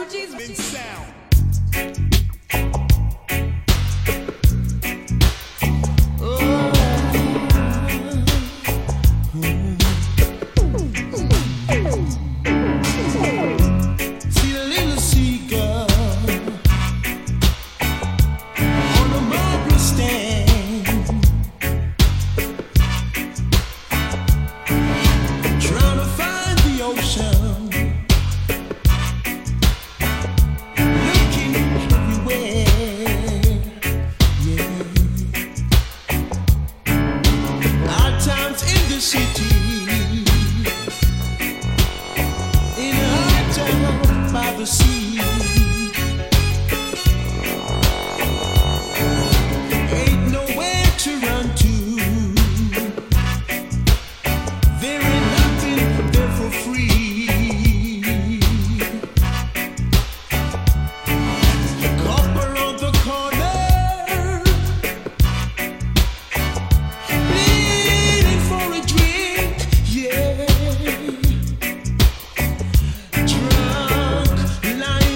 Refugees sound. Line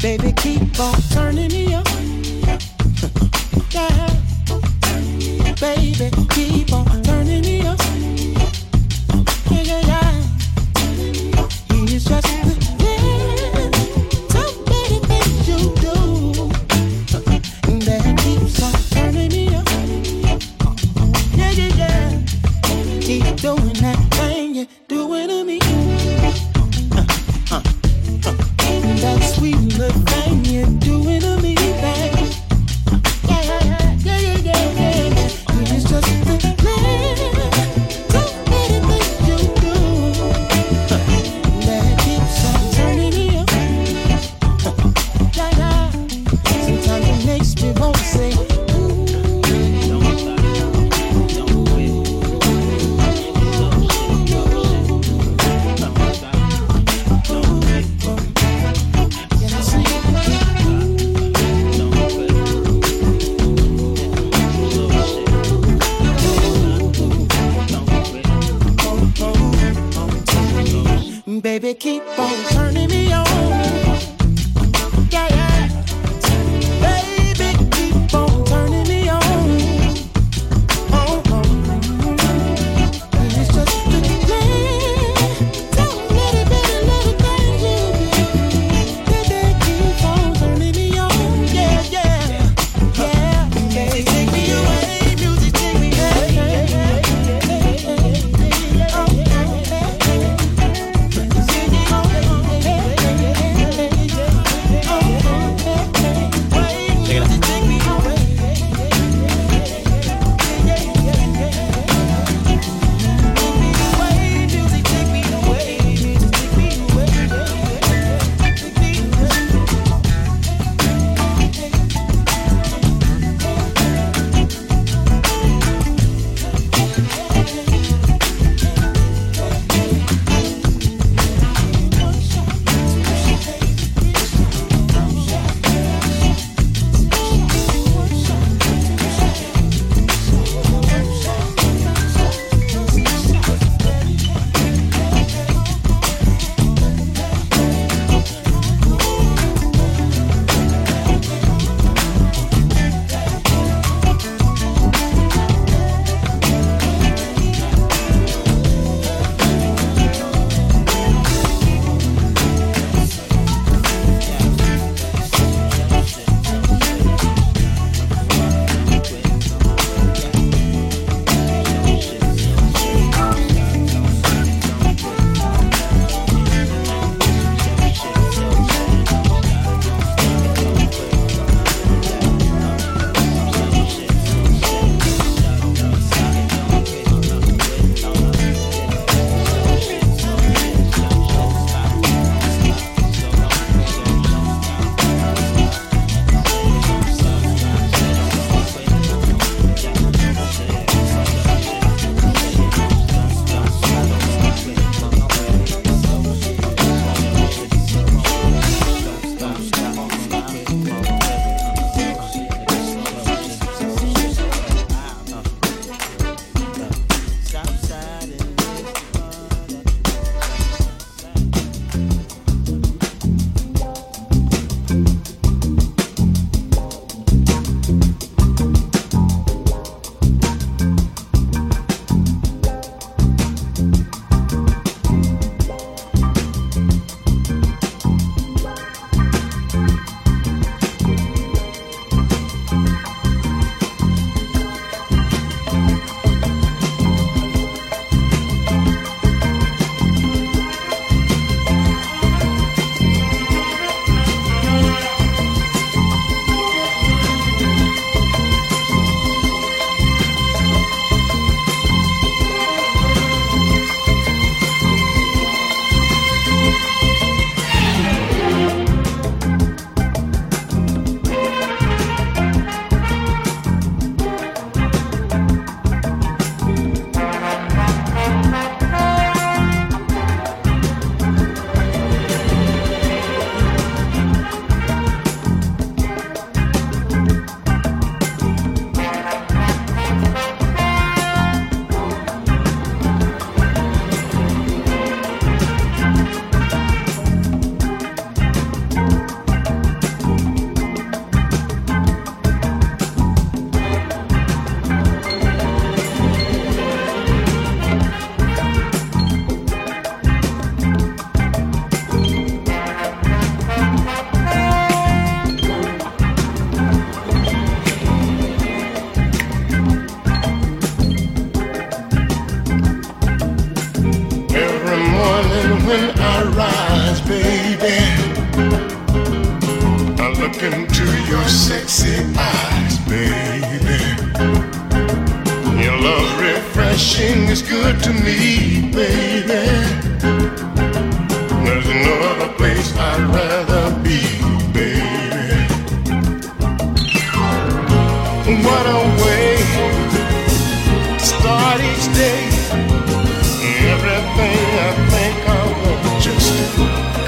Baby, keep on turning me up. Yeah. Baby, keep on turning me up. Yeah, yeah, yeah. It's just the dance, so many things you do that keeps on turning me up. Yeah, yeah, yeah. Keep doing that thing you're doing to me. That sweet little thing you're doing to me, baby. Baby, keep on turning me on. Yeah, yeah. Baby, keep on turning me on. Oh, oh. It's just the dance, so many little things you do. Baby, keep on turning me on. Yeah, yeah, yeah. Music take me away, music take me away. Yeah. sunrise, baby. I look into your sexy eyes, baby. Your love refreshing is good to me, baby. There's no other place I'd rather be, baby. What a way to start each day. Everything I think I want just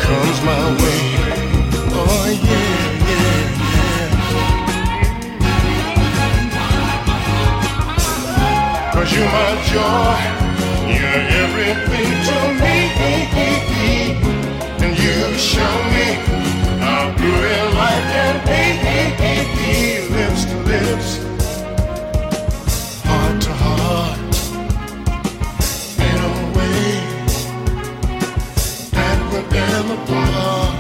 comes my way. Oh yeah, yeah, yeah. 'Cause you're my joy, you're everything to me. And you show me how real life can be. Lips to lips, heart to heart. Them apart.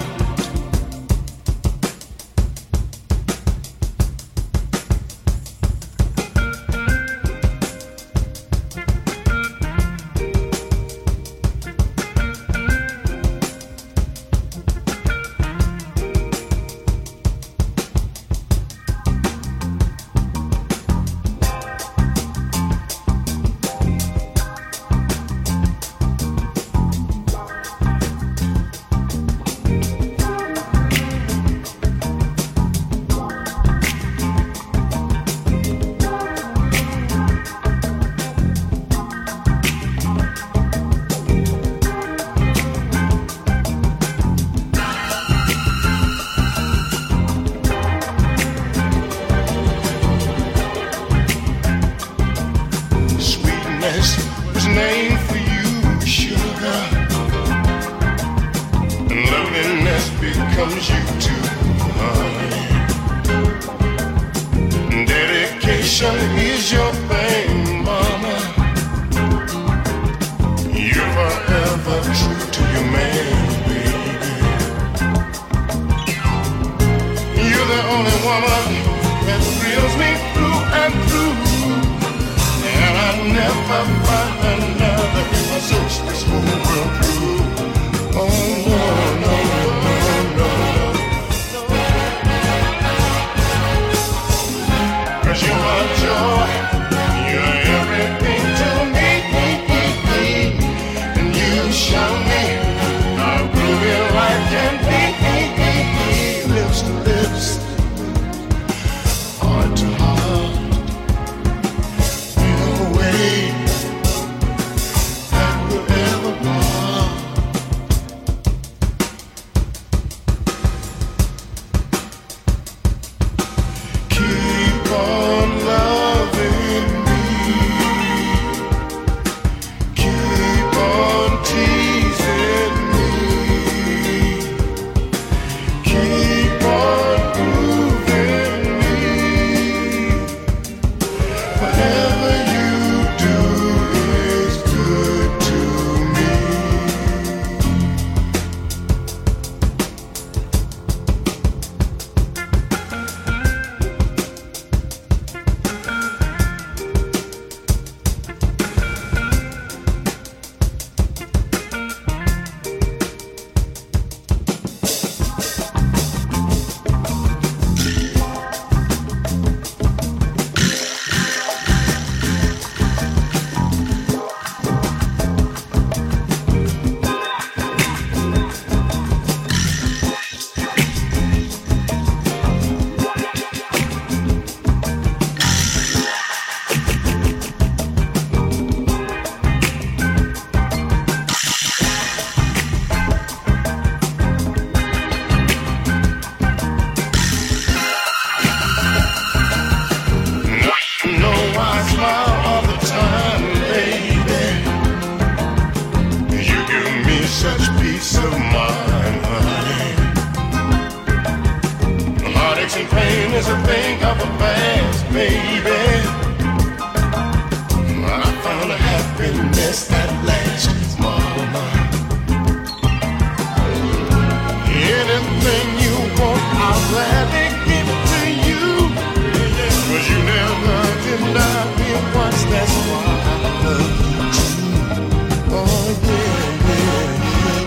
Oh, yeah, yeah,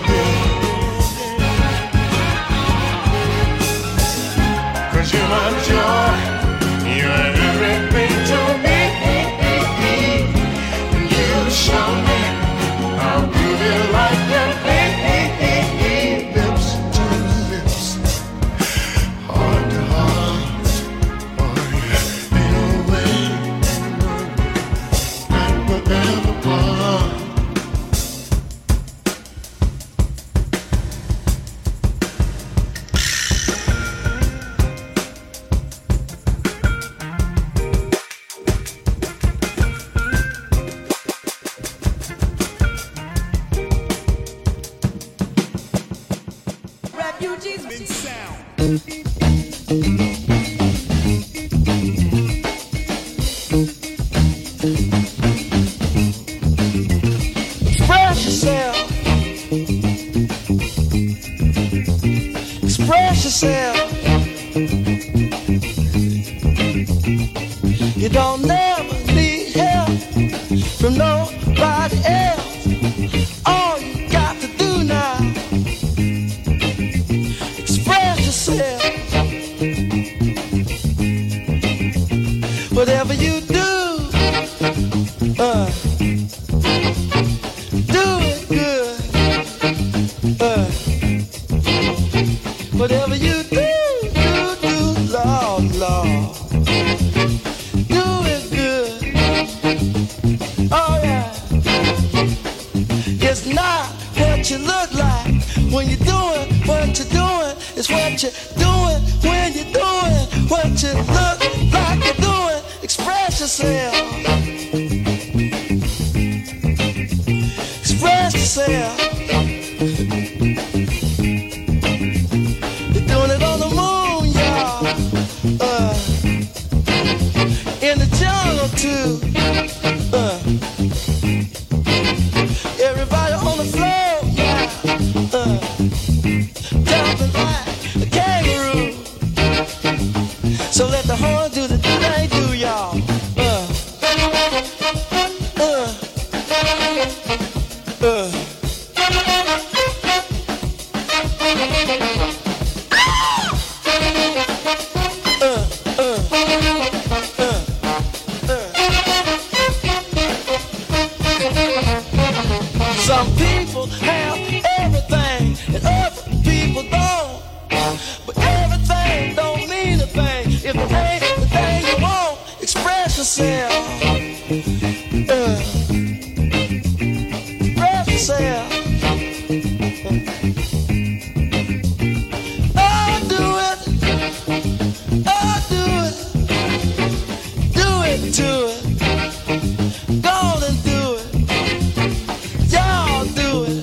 yeah, yeah. refugees been sound. Express yourself. Express yourself. You don't never need help from nobody else. All you got to do now, express yourself. Whatever you do, do it good. Whatever you do, do, Lord, Lord. You look like when you're doing what you're doing, it's what you're doing when you're doing what you look like you're doing. Express yourself. Express yourself. You're doing it on the moon, y'all. In the jungle too. Everybody on the floor. Jumping like a kangaroo. So let the horn do the thing they do, y'all. Some people have everything and other people don't, but everything don't mean a thing if it ain't the thing you want. Express yourself. Express yourself. Oh, do it. Oh, do it. Do it to it. Go on and do it. Y'all do it.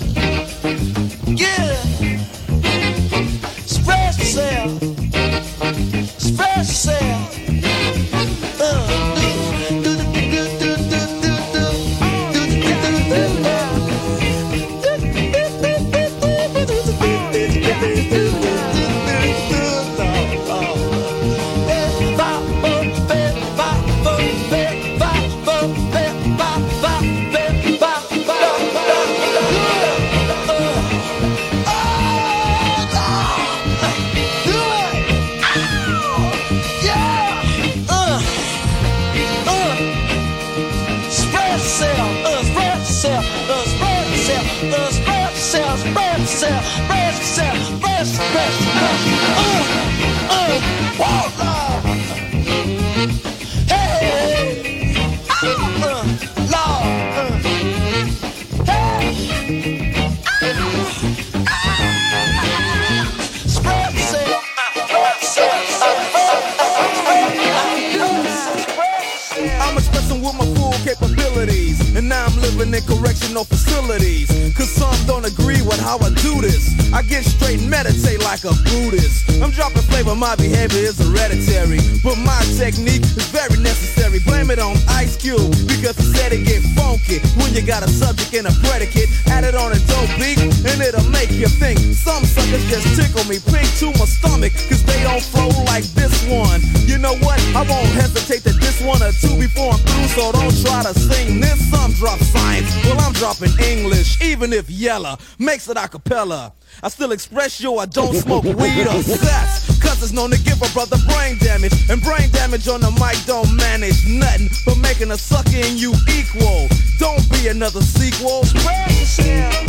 I'm expressing with my full capabilities, and now I'm living in correctional facilities. Cause some don't agree with how I do this. I get straight and meditate like a Buddhist. I'm dropping flavor, my behavior is hereditary, but my technique is very necessary. Blame it on Ice Cube, because he said it get funky when you got a subject and a predicate. Add it on a dope beat and it'll make you think. Some suckers just tickle me pink to my stomach, cause they don't flow like this one. You know what, I won't hesitate to diss one or two before I'm through, so don't try to sing this. Some drop science, well I'm dropping English, even if Yella makes it a cappella. I still express yo, I don't smoke weed or sex, cause it's known to give a brother brain damage, and brain damage on the mic don't manage nothing but making a sucker and you equal. Don't be another sequel. Express yourself.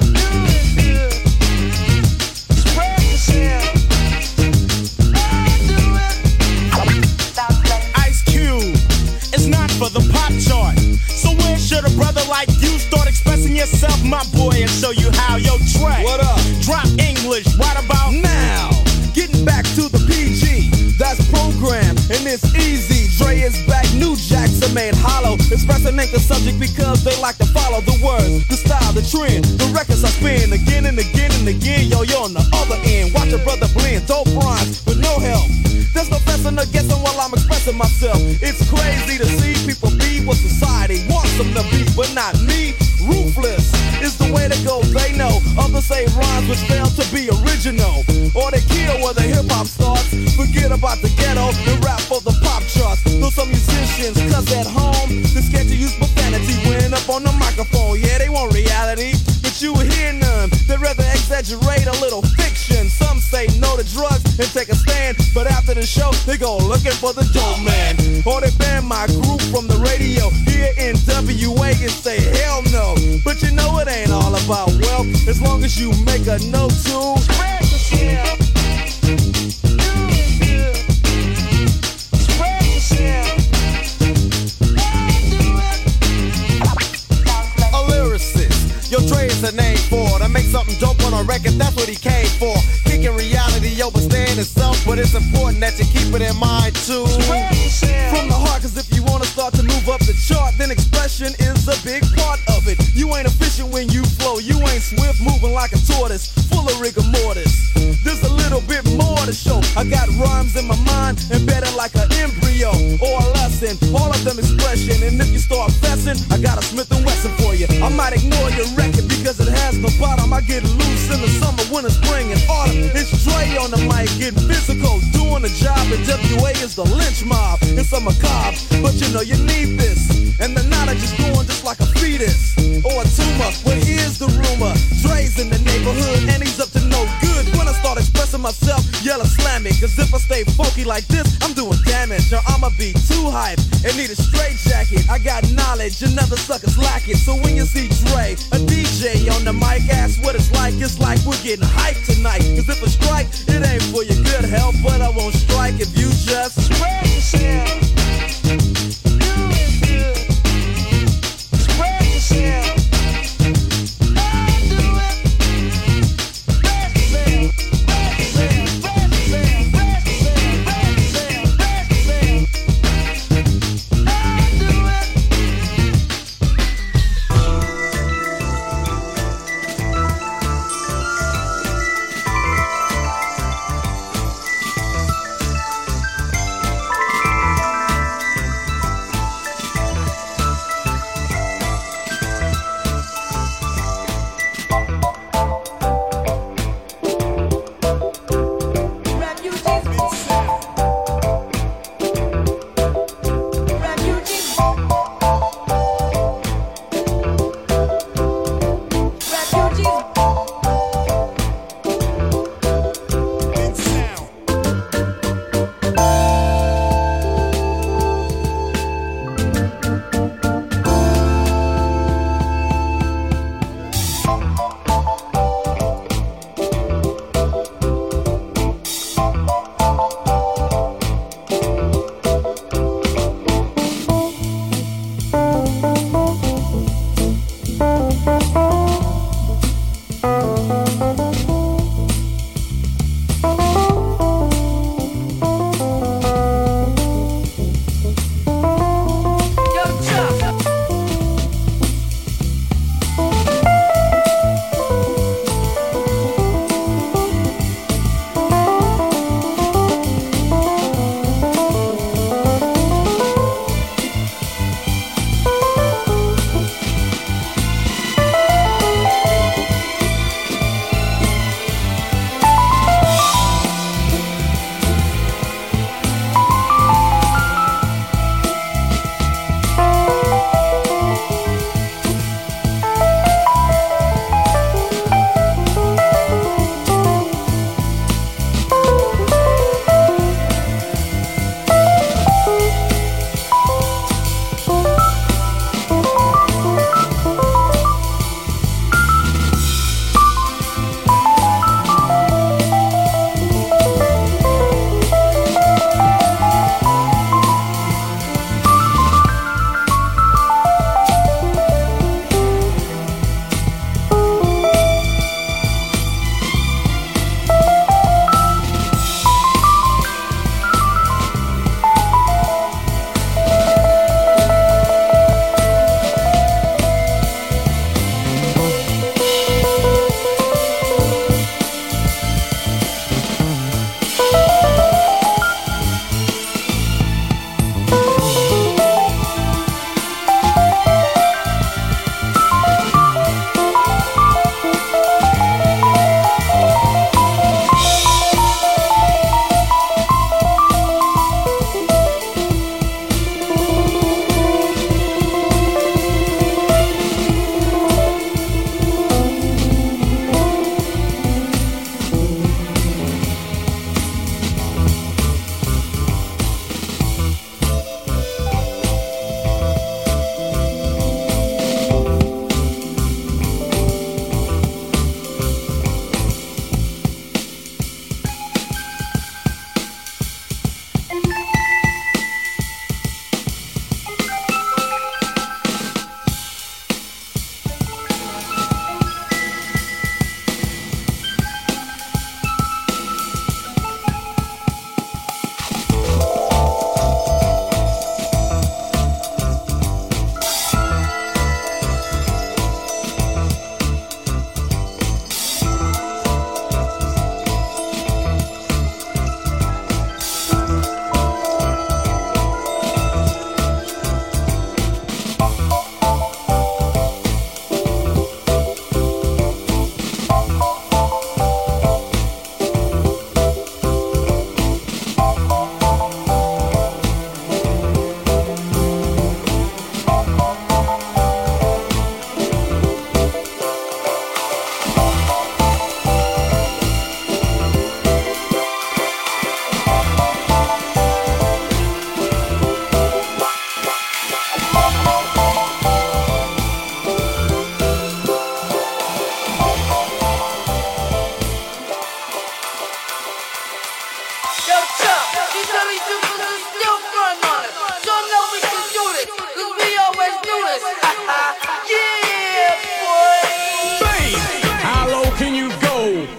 Do it good. Express yourself. Oh, do it. Ice Cube, it's not for the pop chart. So where should a brother like you start expressing yourself, my boy, and show you how? Yo, Dre, what up? Drop English right about now. Getting back to the PG, that's program, and it's easy. Dre is back, new jacks are made hollow. Expressing ain't the subject because they like to follow the words, the style, the trend. The records I spin again and again and again. Yo, you're on the other end. Watch your brother blend, dope rhymes with no help. There's no fessing or guessing while I'm expressing myself. It's crazy to see people be what society wants them to be, but not me. Ruthless is the way to go, they know. Others say rhymes which fail to be original, or they kill where the hip-hop starts. Forget about the ghetto, the rap for the pop charts. Though some musicians cuss at home, they're scared to use profanity when up on the microphone. Yeah, they want reality, but you hear none. They'd rather exaggerate a little fiction. Some say no to drugs and take a stand, but after the show, they go looking for the dope man. Or they ban my group from the radio here in WA and say hell no. But you know it ain't all about wealth, as long as you make a note to spread the shell. Spread the shell. A lyricist, your Dre is the name for to make something dope on a record, that's what he came for. Kicking reality over staying itself, but it's important that you keep it in mind too. Spread the shell. From the heart, cause if you wanna start to move up the chart, then expression is a big part of it. You ain't efficient when you flow, you ain't swift, moving like a tortoise, full of rigor mortis. There's a little bit more to show. I got rhymes in my mind, embedded like an embryo or a lesson, all of them expression. And if you start fessing, I got a Smith & Wesson for you. I might ignore your record because it has no bottom. I get loose in the summer, winter, spring, and autumn. It's Dre on the mic, getting physical, doing the job. And WA is the lynch mob, it's a macabre, but you know you need this. And the knowledge is going just like a fetus or a tumor. Well, here's the rumor, Dre's in the neighborhood and he's up to no good. When I start expressing myself, yell or slam it, cause if I stay funky like this, I'm doing damage. Or I'ma be too hype and need a straight jacket. I got knowledge, another sucker's lack it. So when you see Dre, a DJ on the mic, ask what it's like we're getting hyped tonight. Cause if I strike, it ain't for your good health, but I won't strike if you just spread yourself.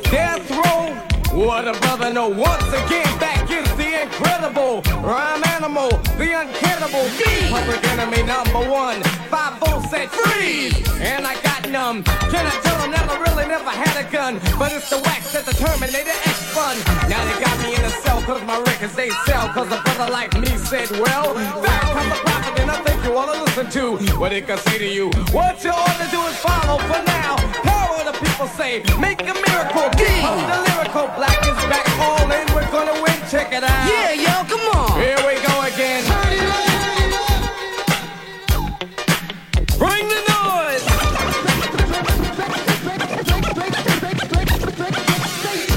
death row. What a brother, no, once again, back is the incredible rhyme animal, the uncannibal, public enemy #1, 5-0 said freeze, and I got numb. Can I tell them that I really never had a gun, but it's the wax that the Terminator X fun. Now they got me in a cell, cause my records they sell, cause a brother like me said, well, back comes the prophet, and I think you wanna listen to what it can say to you. What you ought to do is follow for now. Power the people say, make a miracle, hold the lyrical, black is back, all in, we're gonna win, check it out. Yeah, yo, come on. Here we go again. Turn it up. Bring the noise!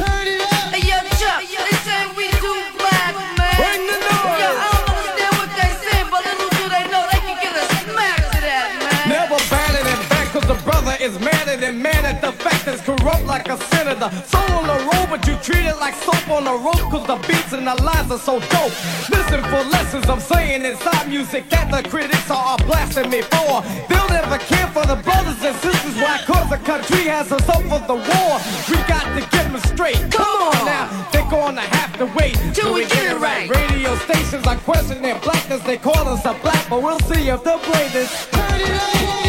Turn it up! Hey, yo, Chuck, they say we too black, man. Bring the noise! Yo, I don't understand what they say, but little do they know they can get a smack to that, man. Never batted in back, cause the brother is madder than mad at the fact that's corrupt like a senator. Soul on the road, but you treat it like soap on the rope, cause the beats and the lines are so dope. Listen for lessons I'm saying inside music that the critics are all blasting me for. They'll never care for the brothers and sisters. Why? Cause the country has us over the war. We got to get them straight. Come on now, they're gonna have to wait till we get it right. Radio stations are questioning blackness. They call us a black, but we'll see if they'll play this. Turn it up.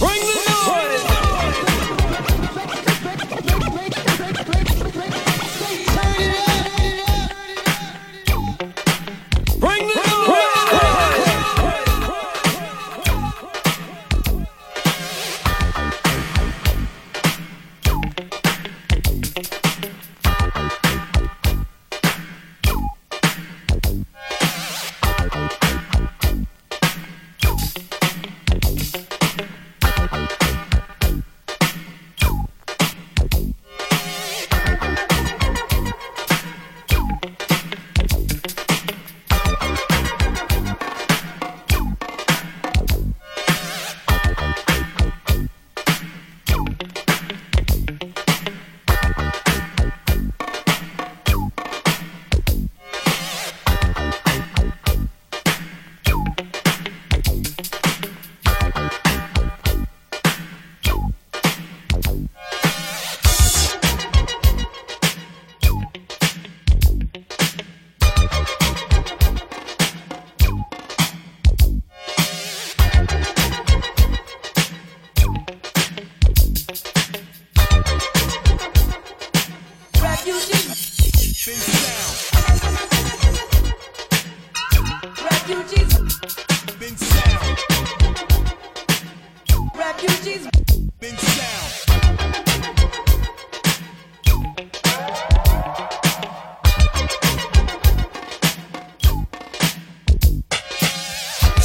Bring the noise.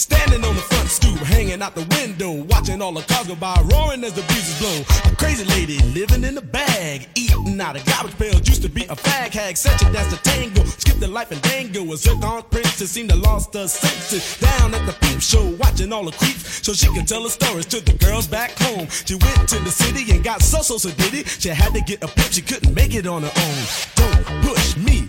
Standing on the front stoop, hanging out the window, watching all the cars go by, roaring as the breeze is blown. A crazy lady living in a bag, eating out of garbage pails, used to be a fag hag, such as the tango, skipped the life and dango. A zircon princess seemed to lost her senses, down at the peep show, watching all the creeps, so she could tell her stories to the girls back home. She went to the city and got so diddy, she had to get a pimp, she couldn't make it on her own. Don't push me,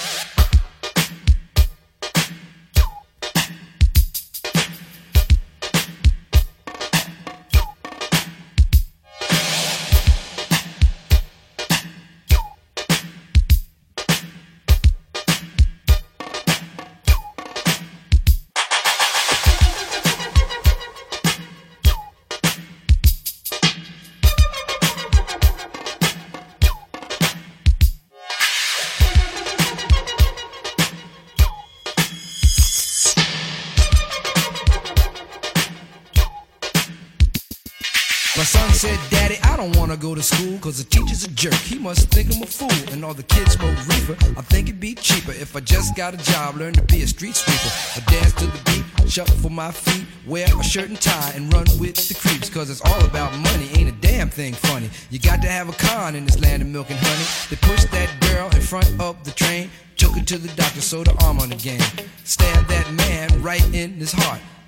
My son said, Daddy, I don't want to go to school, cause the teacher's a jerk, he must think I'm a fool. And all the kids smoke reefer, I think it'd be cheaper if I just got a job, learn to be a street sweeper. I dance to the beat, shuffle my feet, wear a shirt and tie, and run with the creeps. Cause it's all about money, ain't a damn thing funny. You got to have a con in this land of milk and honey. They pushed that girl in front of the train, took her to the doctor, sewed her arm on again. Stabbed that man right in his heart,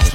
It's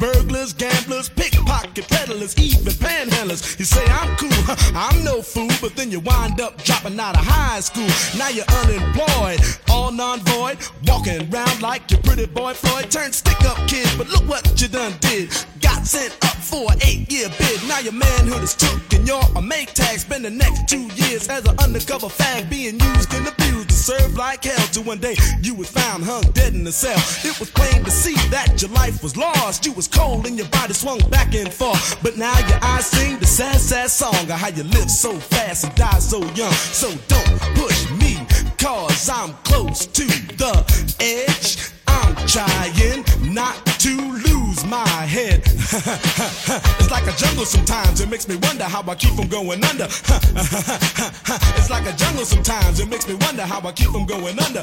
burglars, gamblers, pickpocket peddlers, even panhandlers. You say I'm cool, I'm no fool, but then you wind up dropping out of high school. Now you're unemployed, all non-void, walking around like your pretty boy Floyd. Turned stick-up kid, but look what you done did. Got sent up for an 8-year bid. Now your manhood is took and you're a make tag. Spend the next 2 years as an undercover fag, being used and abused to serve like hell. Till one day you was found hung dead in a cell. It was plain to see that your life was lost. You was cold and your body swung back and forth, but now your eyes sing the sad, sad song of how you live so fast and die so young. So don't push me, cause I'm close to the edge. I'm trying not to lose my head. It's like a jungle sometimes, it makes me wonder how I keep from going under. It's like a jungle sometimes, it makes me wonder how I keep from going under.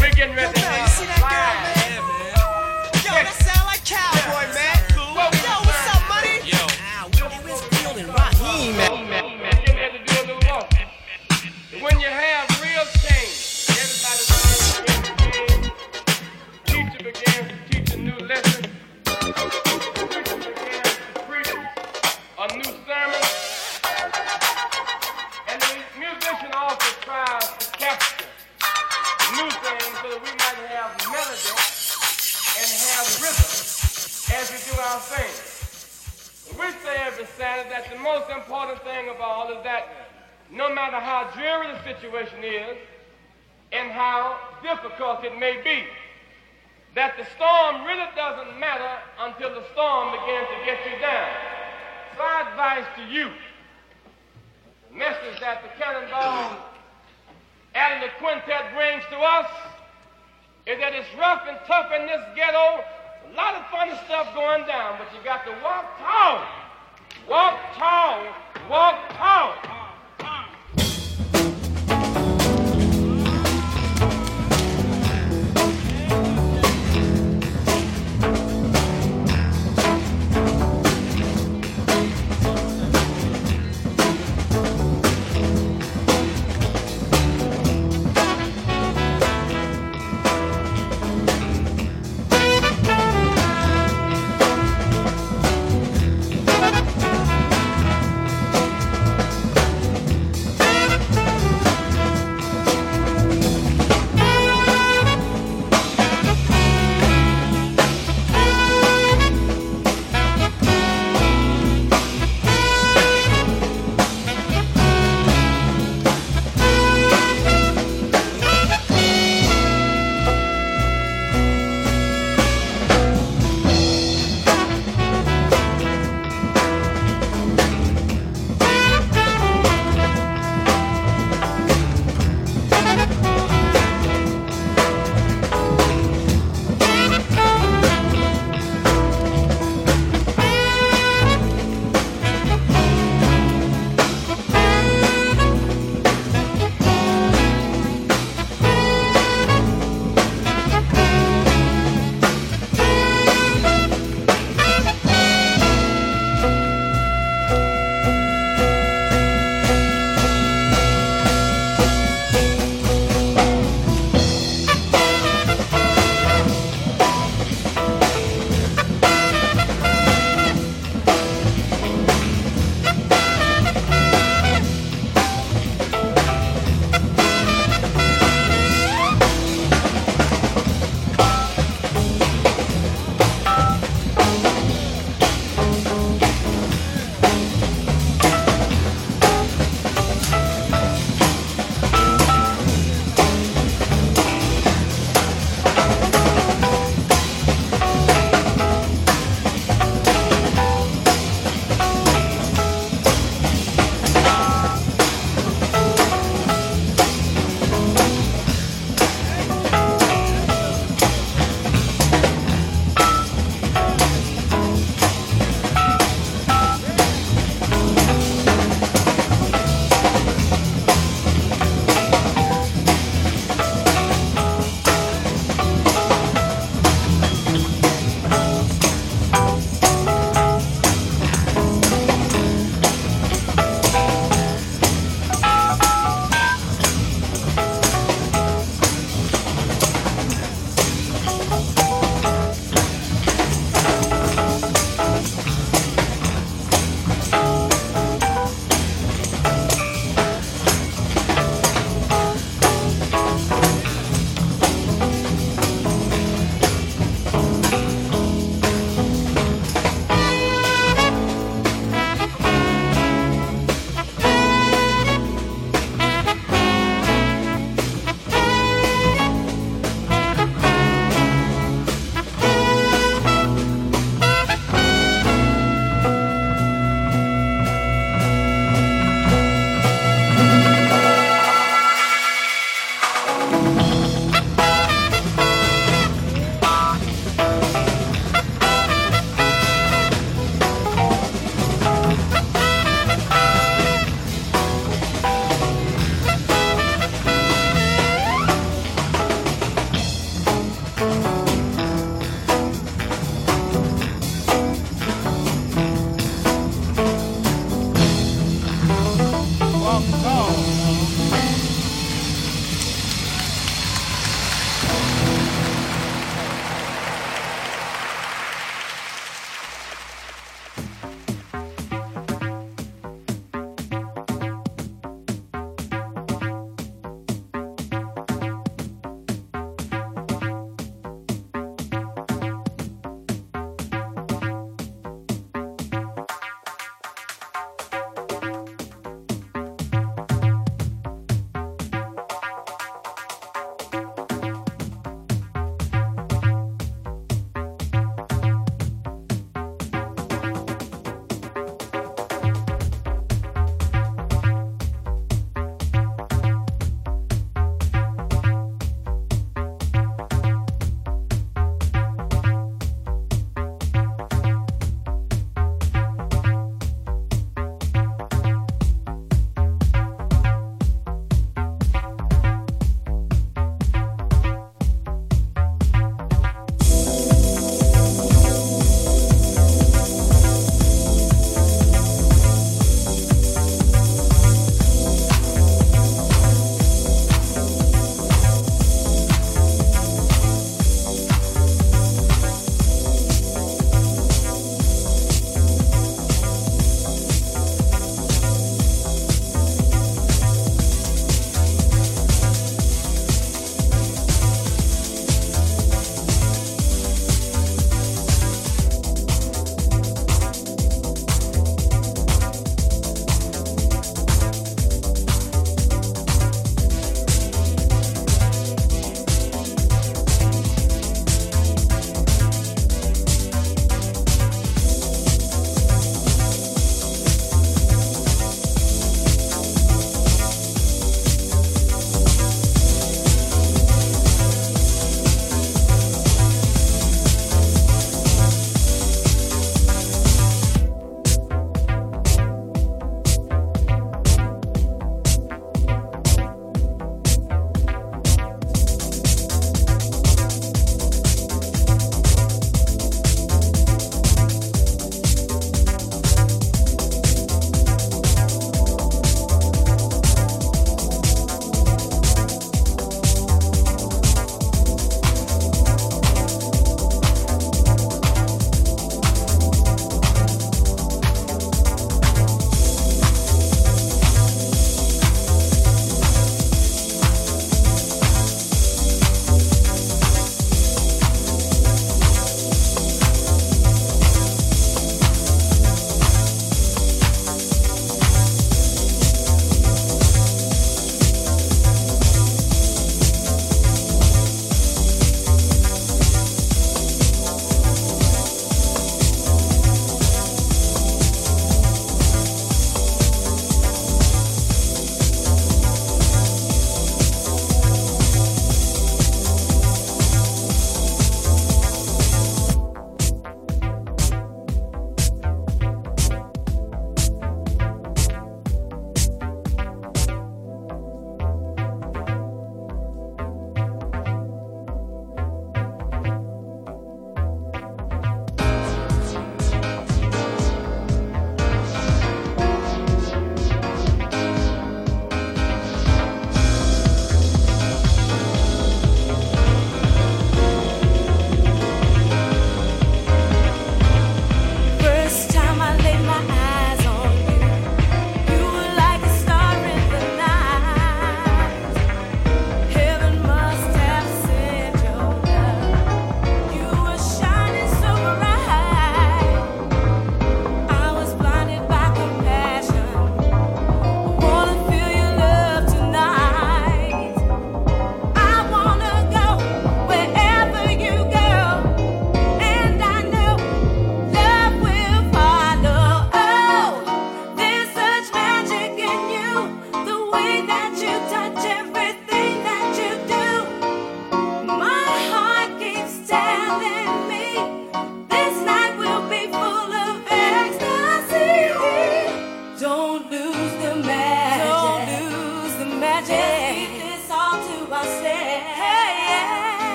We're getting ready now. Yo, that sound like Cowboy, man. Cool. Yo, what's up, money? Yo, where's Bill and Raheem, man? You had to do a little walk. When you have real change, everybody's learning real change. Teacher began to teach a new lesson. Preacher began to preach a new sermon. And the musician also tries to capture new things so that we might have melody and have rhythm as we do our thing. We say every Saturday that the most important thing of all is that no matter how dreary the situation is and how difficult it may be, that the storm really doesn't matter until the storm begins to get you down. So I advise to you, the message that the Cannonball Adderley Quintet brings to us is that it's rough and tough in this ghetto. A lot of funny stuff going down, but you got to walk tall. Walk tall. Walk tall.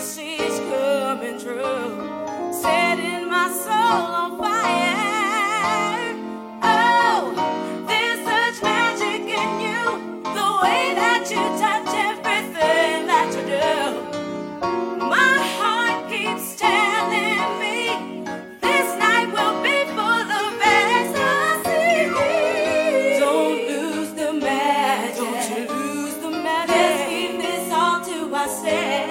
she's coming true, setting my soul on fire. Oh, there's such magic in you, the way that you touch everything that you do. My heart keeps telling me this night will be for the best I see. Don't lose the magic, don't you lose the magic. Let's keep this all to ourselves.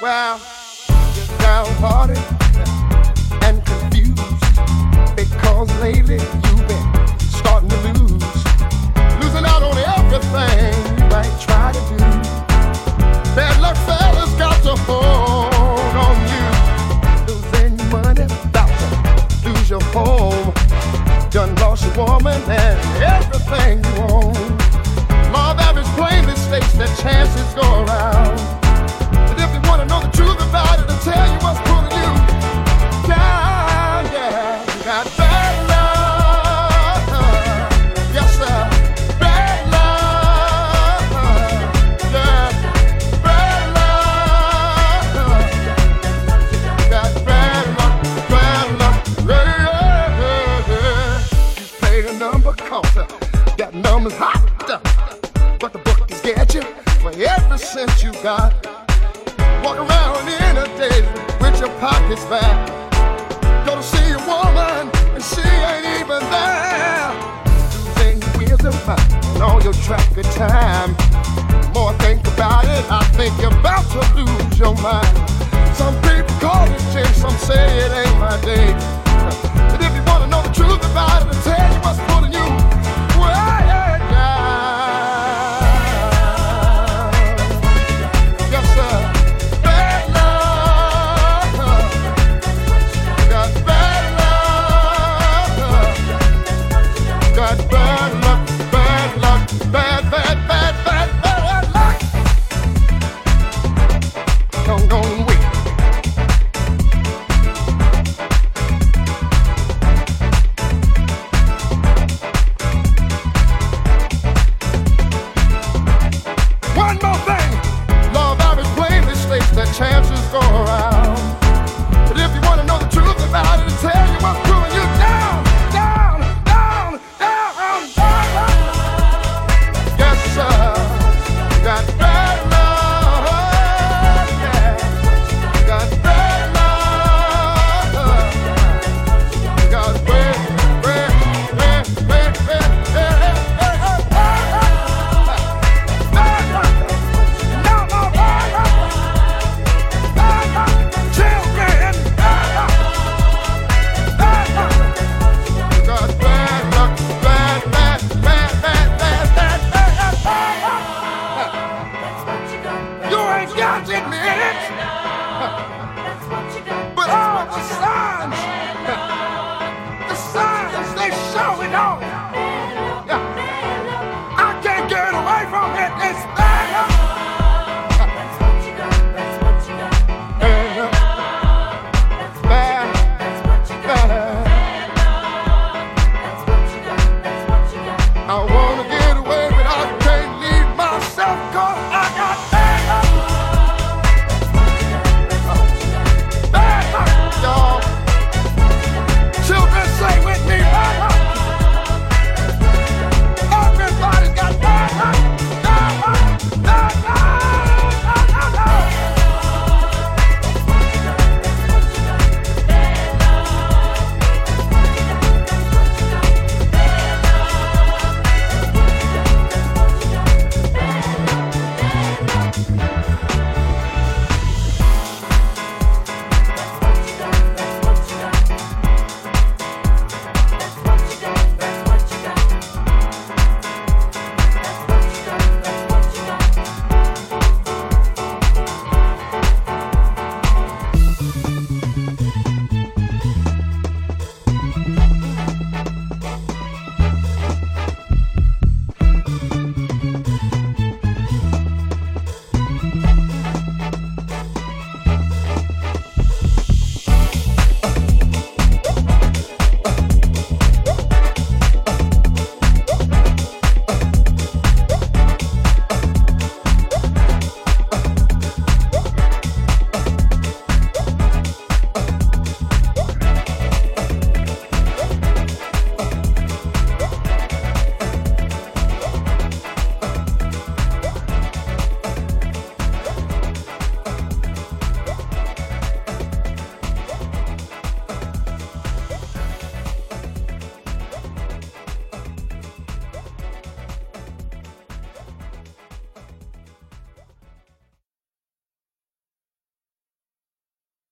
Well, you're downhearted and confused because lately you've been starting to losing out on everything you might try to do. Bad luck fella's got to hold on you. Losing money, about to lose your home. Done lost your woman and everything you own. Love average plainly states that chances go around. I know the truth about it, I'll tell you what's pulling you down, yeah. You got bad love, yes sir, bad love, yeah, bad love, you got bad luck, yeah, yeah. You played a number counter, that number's hot up, but the bookies get you for every cent you got. Walk around in a day with your pockets back. Go to see a woman and she ain't even there. Losing wisdom and all your track of time. The more I think about it, I think you're about to lose your mind. Some people call it gym, some say it ain't my day. But if you want to know the truth about it, I'll tell you what's pulling you way down. prosper.